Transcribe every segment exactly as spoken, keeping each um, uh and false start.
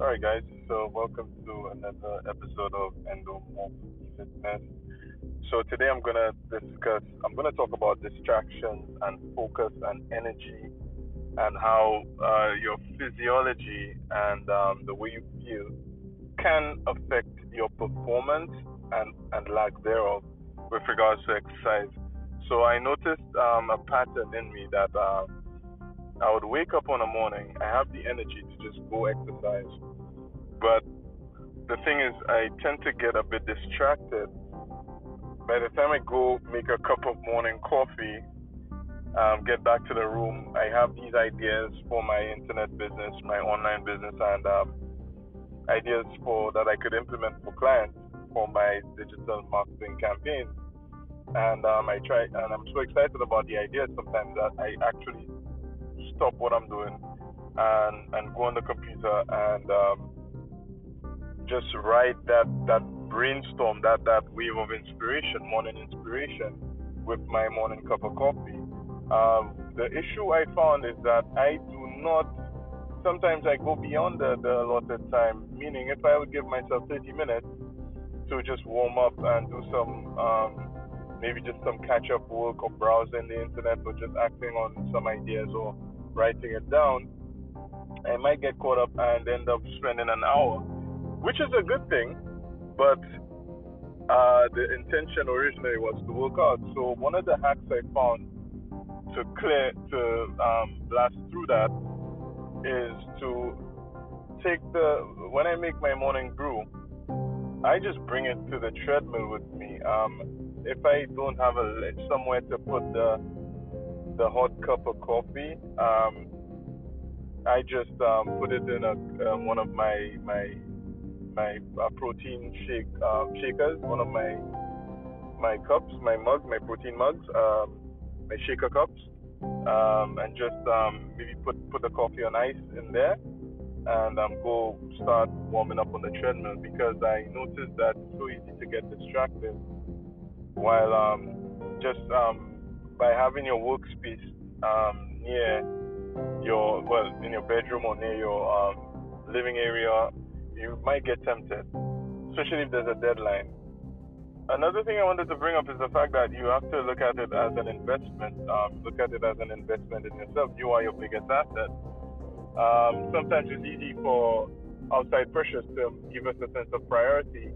Alright guys, so welcome to another episode of Endomorph Fitness. So today I'm going to discuss, I'm going to talk about distractions and focus and energy and how uh, your physiology and um, the way you feel can affect your performance and, and lack thereof with regards to exercise. So I noticed um, a pattern in me that uh, I would wake up on a morning, I have the energy to just go exercise, but the thing is I tend to get a bit distracted. By the time I go make a cup of morning coffee, um, get back to the room, I have these ideas for my internet business, my online business, and um, ideas for that I could implement for clients for my digital marketing campaigns. And um, I try, and I'm so excited about the ideas sometimes that I actually stop what I'm doing and and go on the computer and um, just ride that that brainstorm, that that wave of inspiration, morning inspiration, with my morning cup of coffee. Um, the issue I found is that I do not. Sometimes I go beyond the, the allotted time. Meaning, if I would give myself thirty minutes to just warm up and do some. Um, maybe just some catch-up work or browsing the internet or just acting on some ideas or writing it down, I might get caught up and end up spending an hour, which is a good thing, but uh, the intention originally was to work out. So one of the hacks I found to clear, to um, blast through that is to take the, when I make my morning brew, I just bring it to the treadmill with me. Um, If I don't have a somewhere to put the the hot cup of coffee, um, I just um, put it in a, um, one of my my my uh, protein shake uh, shakers, one of my my cups, my mug, my protein mugs, um, my shaker cups, um, and just um, maybe put put the coffee on ice in there, and um, go start warming up on the treadmill, because I noticed that it's so easy to get distracted. While um, just um, by having your workspace um, near your, well, in your bedroom or near your um, living area, you might get tempted, especially if there's a deadline. Another thing I wanted to bring up is the fact that you have to look at it as an investment. Um, look at it as an investment in yourself. You are your biggest asset. Um, sometimes it's easy for outside pressures to give us a sense of priority,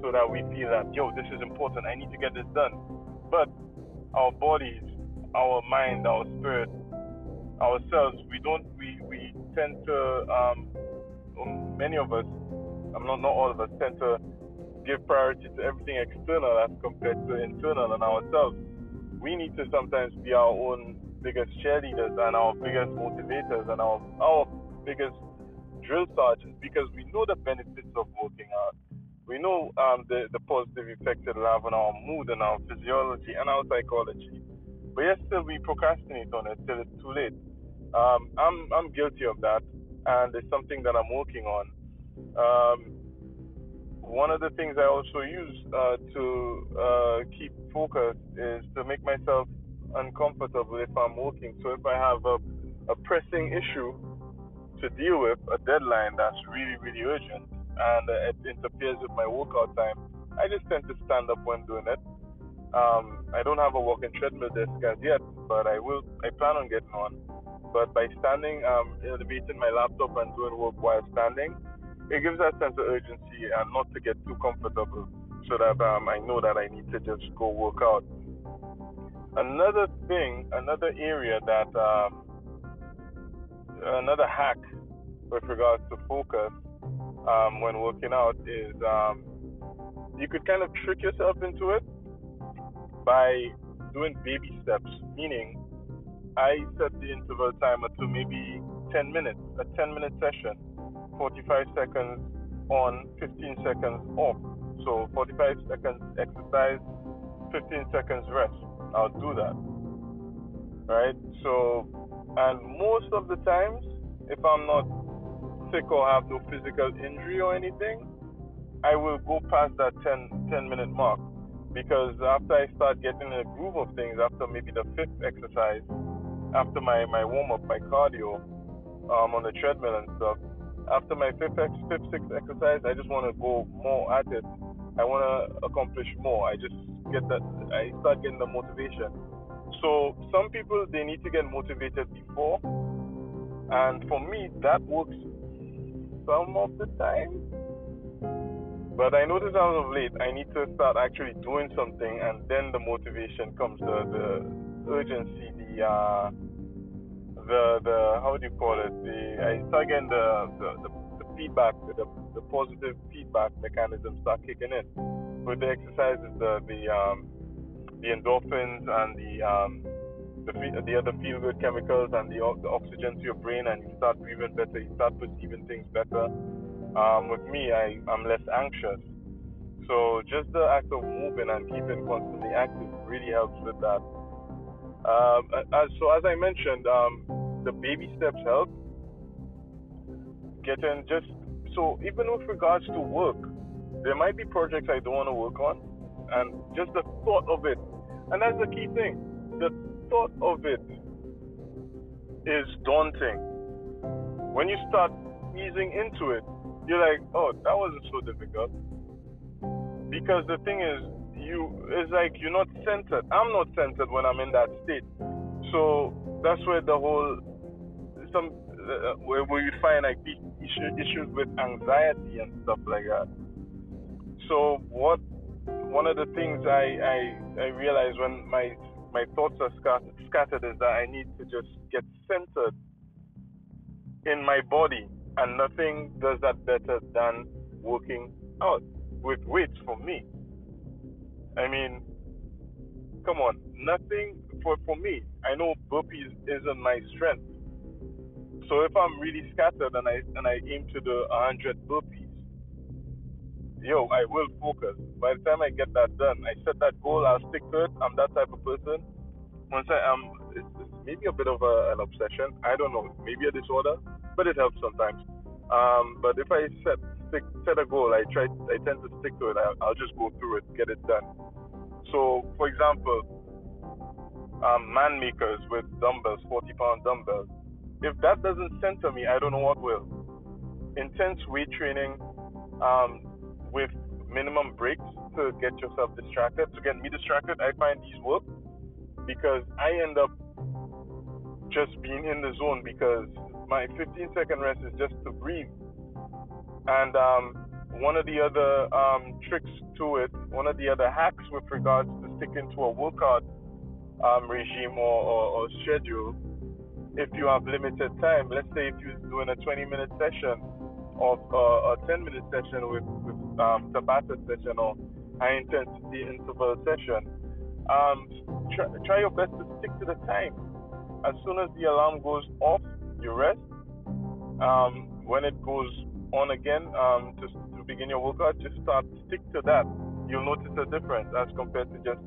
so that we feel that, yo, this is important, I need to get this done. But our bodies, our mind, our spirit, ourselves, we don't, we, we tend to, um, many of us, I'm not, not all of us, tend to give priority to everything external as compared to internal and ourselves. We need to sometimes be our own biggest cheerleaders and our biggest motivators and our, our biggest drill sergeants, because we know the benefits of working out. We know um, the, the positive effect it will have on our mood and our physiology and our psychology. But yet still we procrastinate on it till it's too late. Um, I'm I'm guilty of that, and it's something that I'm working on. Um, one of the things I also use uh, to uh, keep focused is to make myself uncomfortable if I'm working. So if I have a, a pressing issue to deal with, a deadline that's really, really urgent, and it interferes with my workout time, I just tend to stand up when doing it. Um, I don't have a walking treadmill desk as yet, but I will. I plan on getting one. But by standing, um, elevating my laptop and doing work while standing, it gives that sense of urgency and not to get too comfortable, so that um, I know that I need to just go work out. Another thing, another area that, um, another hack with regards to focus, Um, when working out is um, you could kind of trick yourself into it by doing baby steps, meaning I set the interval timer to maybe ten minutes, a ten minute session, forty-five seconds on, fifteen seconds off. So forty-five seconds exercise, fifteen seconds rest. I'll do that, right? So, and most of the times, if I'm not sick or have no physical injury or anything, I will go past that ten minute mark, because after I start getting in a groove of things, after maybe the fifth exercise, after my, my warm up, my cardio um, on the treadmill and stuff, after my fifth, fifth, sixth exercise, I just want to go more at it. I want to accomplish more. I just get that, I start getting the motivation. So some people, they need to get motivated before. And for me, that works some of the time. But I noticed as of late, I need to start actually doing something, and then the motivation comes, the, the urgency, the, uh, the, the, how do you call it? The, I start getting the, the, the, the feedback, the, the positive feedback mechanism start kicking in. With the exercises, the, the, um, the endorphins and the, um, the, the other feel-good chemicals and the, the oxygen to your brain, and you start breathing better, you start perceiving things better. Um, with me, I, I'm less anxious. So just the act of moving and keeping constantly active really helps with that. Um, as, so as I mentioned, um, the baby steps help. Getting just, so even with regards to work, there might be projects I don't want to work on, and just the thought of it, and that's the key thing, the thought of it is daunting. When you start easing into it, you're like, oh, that wasn't so difficult. Because the thing is, you it's like you're not centered. I'm not centered when I'm in that state. So that's where the whole, some uh, where, where you find like issue, issues with anxiety and stuff like that. So what one of the things I I, I realized when my my thoughts are scattered, scattered is that I need to just get centered in my body. And nothing does that better than working out with weights for me. I mean, come on, nothing for, for me. I know burpees isn't my strength. So if I'm really scattered and I and I aim to the one hundred burpees, yo, I will focus. By the time I get that done, I set that goal, I'll stick to it. I'm that type of person. Once I am, it's, it's maybe a bit of a, an obsession. I don't know, maybe a disorder, but it helps sometimes. Um, but if I set stick, set a goal, I try, I tend to stick to it. I, I'll just go through it, get it done. So, for example, um, man makers with dumbbells, forty-pound dumbbells. If that doesn't center me, I don't know what will. Intense weight training um, with minimum breaks to get yourself distracted, to get me distracted. I find these work. Because I end up just being in the zone, because my fifteen second rest is just to breathe. And um, one of the other um, tricks to it, one of the other hacks with regards to sticking to a workout um, regime or, or, or schedule, if you have limited time, let's say if you're doing a twenty minute session or uh, a ten minute session with, with um, Tabata session or high intensity interval session, Um, try, try your best to stick to the time. As soon as the alarm goes off, you rest. Um, when it goes on again, um, just to begin your workout, just start, stick to that. You'll notice a difference as compared to just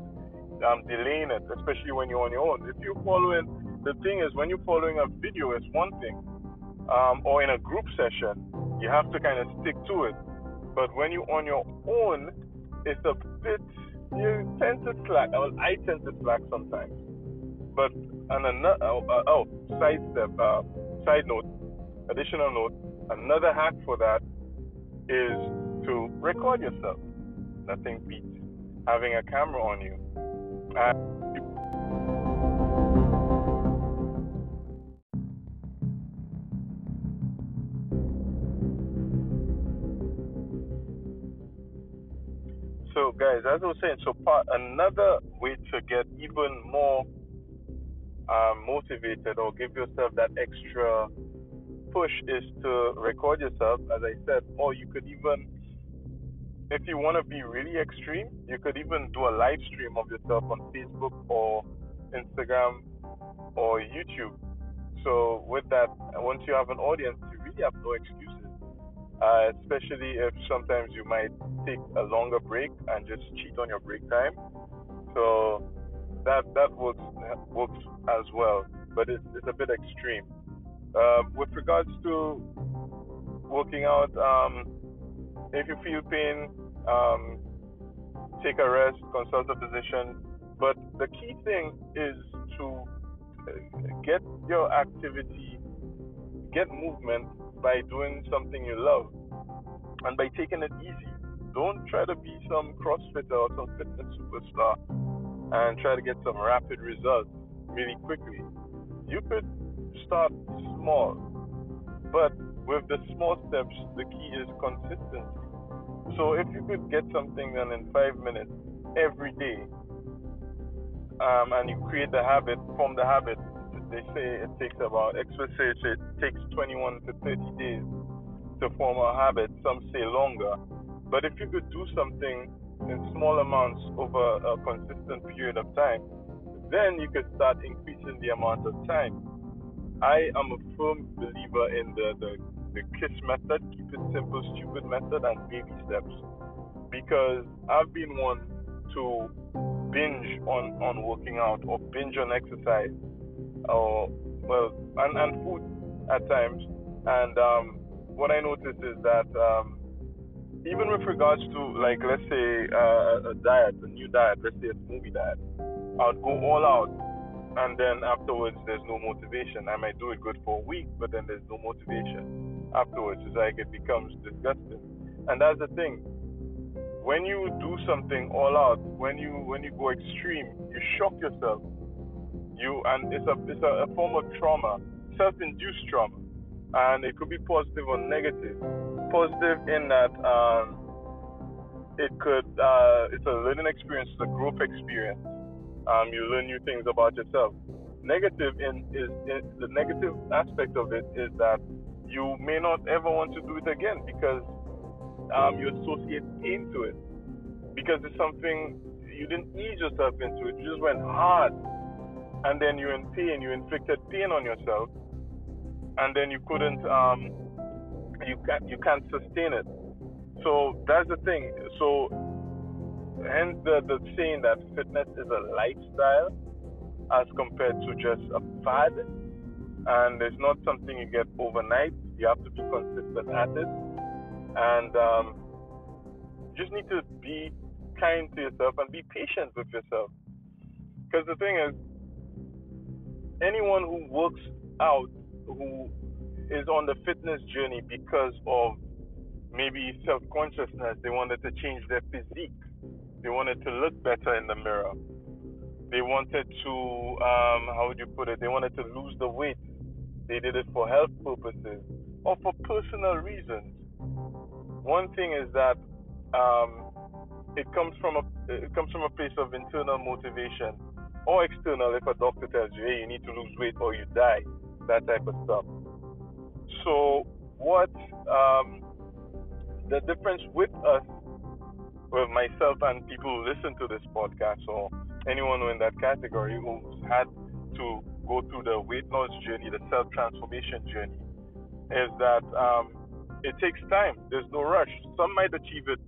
um, delaying it, especially when you're on your own. If you're following, the thing is, when you're following a video, it's one thing. Um, or in a group session, you have to kind of stick to it. But when you're on your own, it's a bit... You tend to slack. Well, I tend to slack sometimes. But on another, oh, oh side step, uh, side note, additional note, another hack for that is to record yourself. Nothing beats having a camera on you. And so guys, as I was saying, so part, another way to get even more uh, motivated or give yourself that extra push is to record yourself, as I said. Or you could even, if you want to be really extreme, you could even do a live stream of yourself on Facebook or Instagram or YouTube. So with that, once you have an audience, you really have no excuses. Uh, especially if sometimes you might take a longer break and just cheat on your break time, so that that works works as well. But it's it's a bit extreme. Uh, with regards to working out, um, if you feel pain, um, take a rest, consult a physician. But the key thing is to get your activity, get movement by doing something you love and by taking it easy. Don't try to be some CrossFitter or some fitness superstar and try to get some rapid results really quickly. You could start small, but with the small steps, the key is consistency. So if you could get something done in five minutes every day, um, and you create the habit, form the habit, they say it takes about, experts say it takes twenty-one to thirty days to form a habit, some say longer. But if you could do something in small amounts over a consistent period of time, then you could start increasing the amount of time. I am a firm believer in the, the, the KISS method, keep it simple, stupid method, and baby steps. Because I've been one to binge on, on working out or binge on exercise, or well, and, and food at times. And um, what I noticed is that um, even with regards to, like, let's say uh, a diet, a new diet, let's say a smoothie diet, I'd go all out, and then afterwards there's no motivation. I might do it good for a week, but then there's no motivation afterwards. It's like it becomes disgusting. And that's the thing. When you do something all out, when you when you go extreme, you shock yourself. You and it's a it's a, a form of trauma, self-induced trauma, and it could be positive or negative. Positive in that um, it could uh, it's a learning experience, it's a growth experience. Um, you learn new things about yourself. Negative in is in, the negative aspect of it is that you may not ever want to do it again because um, you associate into it, because it's something you didn't ease yourself into. It you just went hard, and then you're in pain. You inflicted pain on yourself, and then you couldn't. Um, you can't. You can't sustain it. So that's the thing. So. Hence the, the saying that fitness is a lifestyle as compared to just a fad, and it's not something you get overnight. You have to be consistent at it, and um, you just need to be kind to yourself and be patient with yourself, because the thing is, anyone who works out, who is on the fitness journey because of maybe self-consciousness, they wanted to change their physique, they wanted to look better in the mirror, they wanted to, um, how would you put it, they wanted to lose the weight. They did it for health purposes or for personal reasons. One thing is that um, it comes from a it comes from a place of internal motivation or external. If a doctor tells you, hey, you need to lose weight or you die, that type of stuff. So what um, the difference with us, with myself and people who listen to this podcast, or anyone who in that category who's had to go through the weight loss journey, the self-transformation journey, is that um, it takes time. There's no rush. Some might achieve it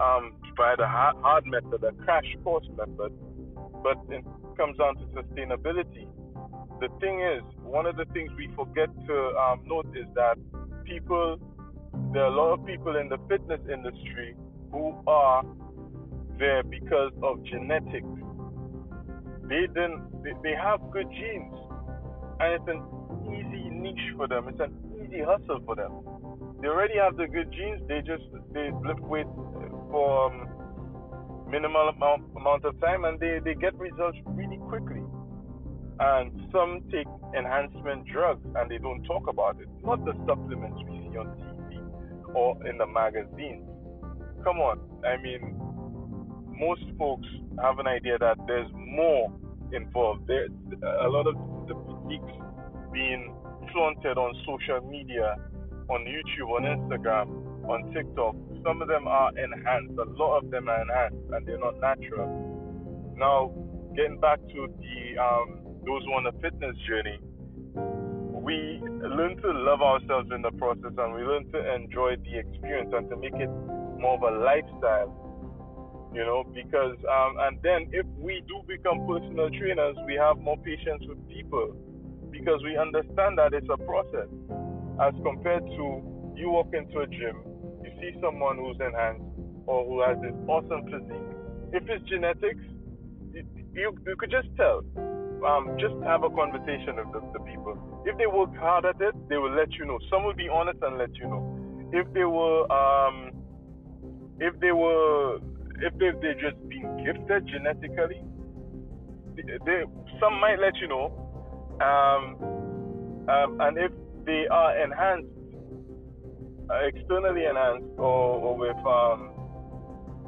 um, by the hard, hard method, a crash course method, but it comes down to sustainability. The thing is, one of the things we forget to um, note is that people, there are a lot of people in the fitness industry who are there because of genetics. They didn't. They, they have good genes, and it's an easy niche for them. It's an easy hustle for them. They already have the good genes. They just they lift weight for um, minimal amount amount of time, and they, they get results really quickly. And some take enhancement drugs, and they don't talk about it. Not the supplements we see on T V or in the magazines. Come on, I mean, most folks have an idea that there's more involved. There's a lot of the physiques being flaunted on social media, on YouTube, on Instagram, on TikTok. Some of them are enhanced, a lot of them are enhanced, and they're not natural. Now, getting back to the um, those who are on a fitness journey, we learn to love ourselves in the process, and we learn to enjoy the experience and to make it more of a lifestyle, you know, because um, and then if we do become personal trainers, we have more patience with people because we understand that it's a process as compared to you walk into a gym, you see someone who's enhanced or who has this awesome physique. If it's genetics, you, you, you could just tell. um, just have a conversation with the, the people. If they work hard at it, they will let you know. Some will be honest and let you know. If they were, um, if they were, if they they just been gifted genetically, they, they some might let you know. Um, um, and if they are enhanced, uh, externally enhanced, or, or with um,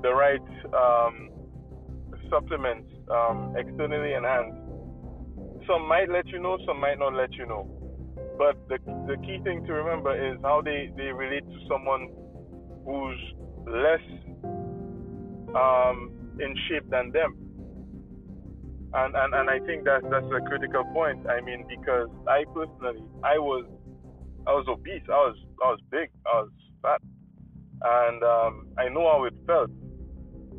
the right um, supplements, um, externally enhanced, some might let you know, some might not let you know. But the the key thing to remember is how they, they relate to someone who's less um, in shape than them. And, and, and I think that's that's a critical point. I mean, because I personally, I was I was obese, I was I was big, I was fat, and um, I know how it felt.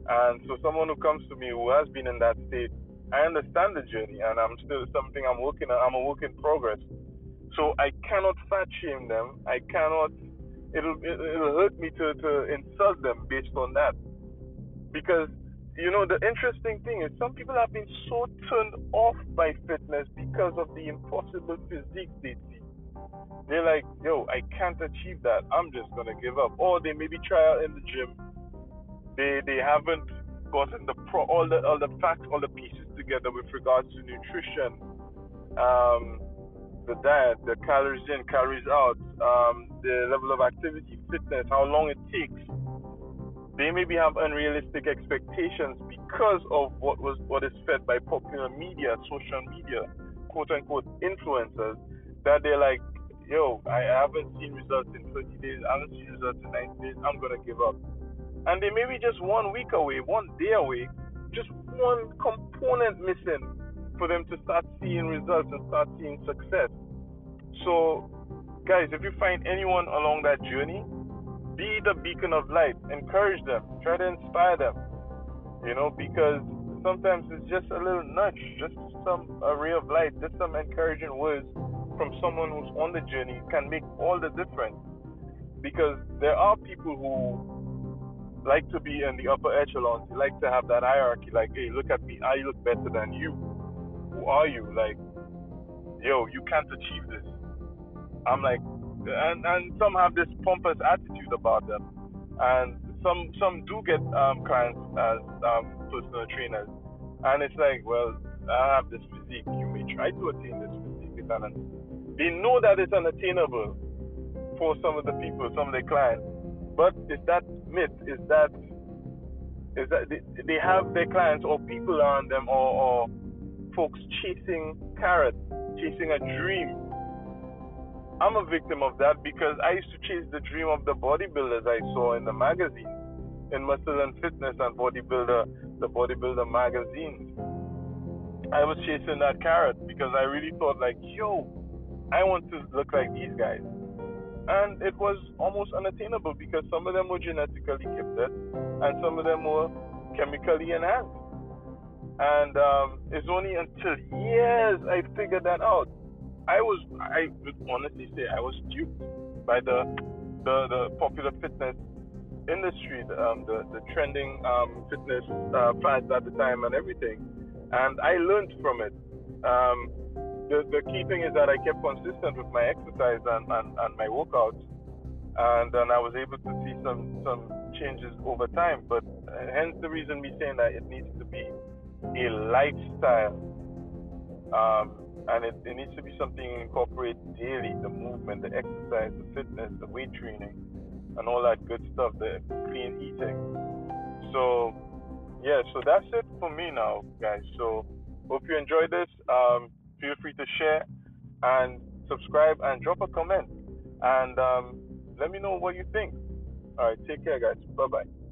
And so someone who comes to me who has been in that state, I understand the journey, and I'm still something I'm working on. I'm a work in progress. So I cannot fat shame them. I cannot, it'll, it'll hurt me to, to insult them based on that. Because, you know, the interesting thing is some people have been so turned off by fitness because of the impossible physique they see. They're like, yo, I can't achieve that. I'm just going to give up. Or they maybe try out in the gym. They they haven't gotten the pro, all the all the facts, all the pieces together with regards to nutrition. Um... the diet, the calories in, calories out, um, the level of activity, fitness, how long it takes. They maybe have unrealistic expectations because of what was what is fed by popular media, social media, quote-unquote influencers, that they're like, yo, I haven't seen results in thirty days, I haven't seen results in ninety days, I'm going to give up. And they may be just one week away, one day away, just one component missing for them to start seeing results and start seeing success. So, guys, if you find anyone along that journey, be the beacon of light. Encourage them. Try to inspire them. You know, because sometimes it's just a little nudge, just some a ray of light, just some encouraging words from someone who's on the journey can make all the difference. Because there are people who like to be in the upper echelons. They like to have that hierarchy. Like, hey, look at me. I look better than you. Who are you? Like, yo, you can't achieve this. I'm like, and, and some have this pompous attitude about them, and some some do get um, clients as um, personal trainers, and it's like, well, I have this physique. You may try to attain this physique. They know that it's unattainable for some of the people, some of the clients, but is that myth? Is that is that they, they have their clients or people around them or, or folks chasing carrots, chasing a dream. I'm a victim of that because I used to chase the dream of the bodybuilders I saw in the magazines, in Muscle and Fitness and Bodybuilder, the Bodybuilder magazines. I was chasing that carrot because I really thought like, yo, I want to look like these guys. And it was almost unattainable because some of them were genetically gifted and some of them were chemically enhanced. And um, it's only until years I figured that out. I was, I would honestly say, I was duped by the the, the popular fitness industry, the um, the, the trending um, fitness uh, fads at the time and everything. And I learned from it. Um, the the key thing is that I kept consistent with my exercise and, and, and my workouts, and then I was able to see some some changes over time. But uh, hence the reason me saying that it needs to be a lifestyle, um, and it, it needs to be something you incorporate daily, the movement, the exercise, the fitness, the weight training, and all that good stuff, the clean eating. So, yeah, so that's it for me now, guys. So, hope you enjoyed this. Um, feel free to share and subscribe and drop a comment. And um, let me know what you think. All right, take care, guys. Bye-bye.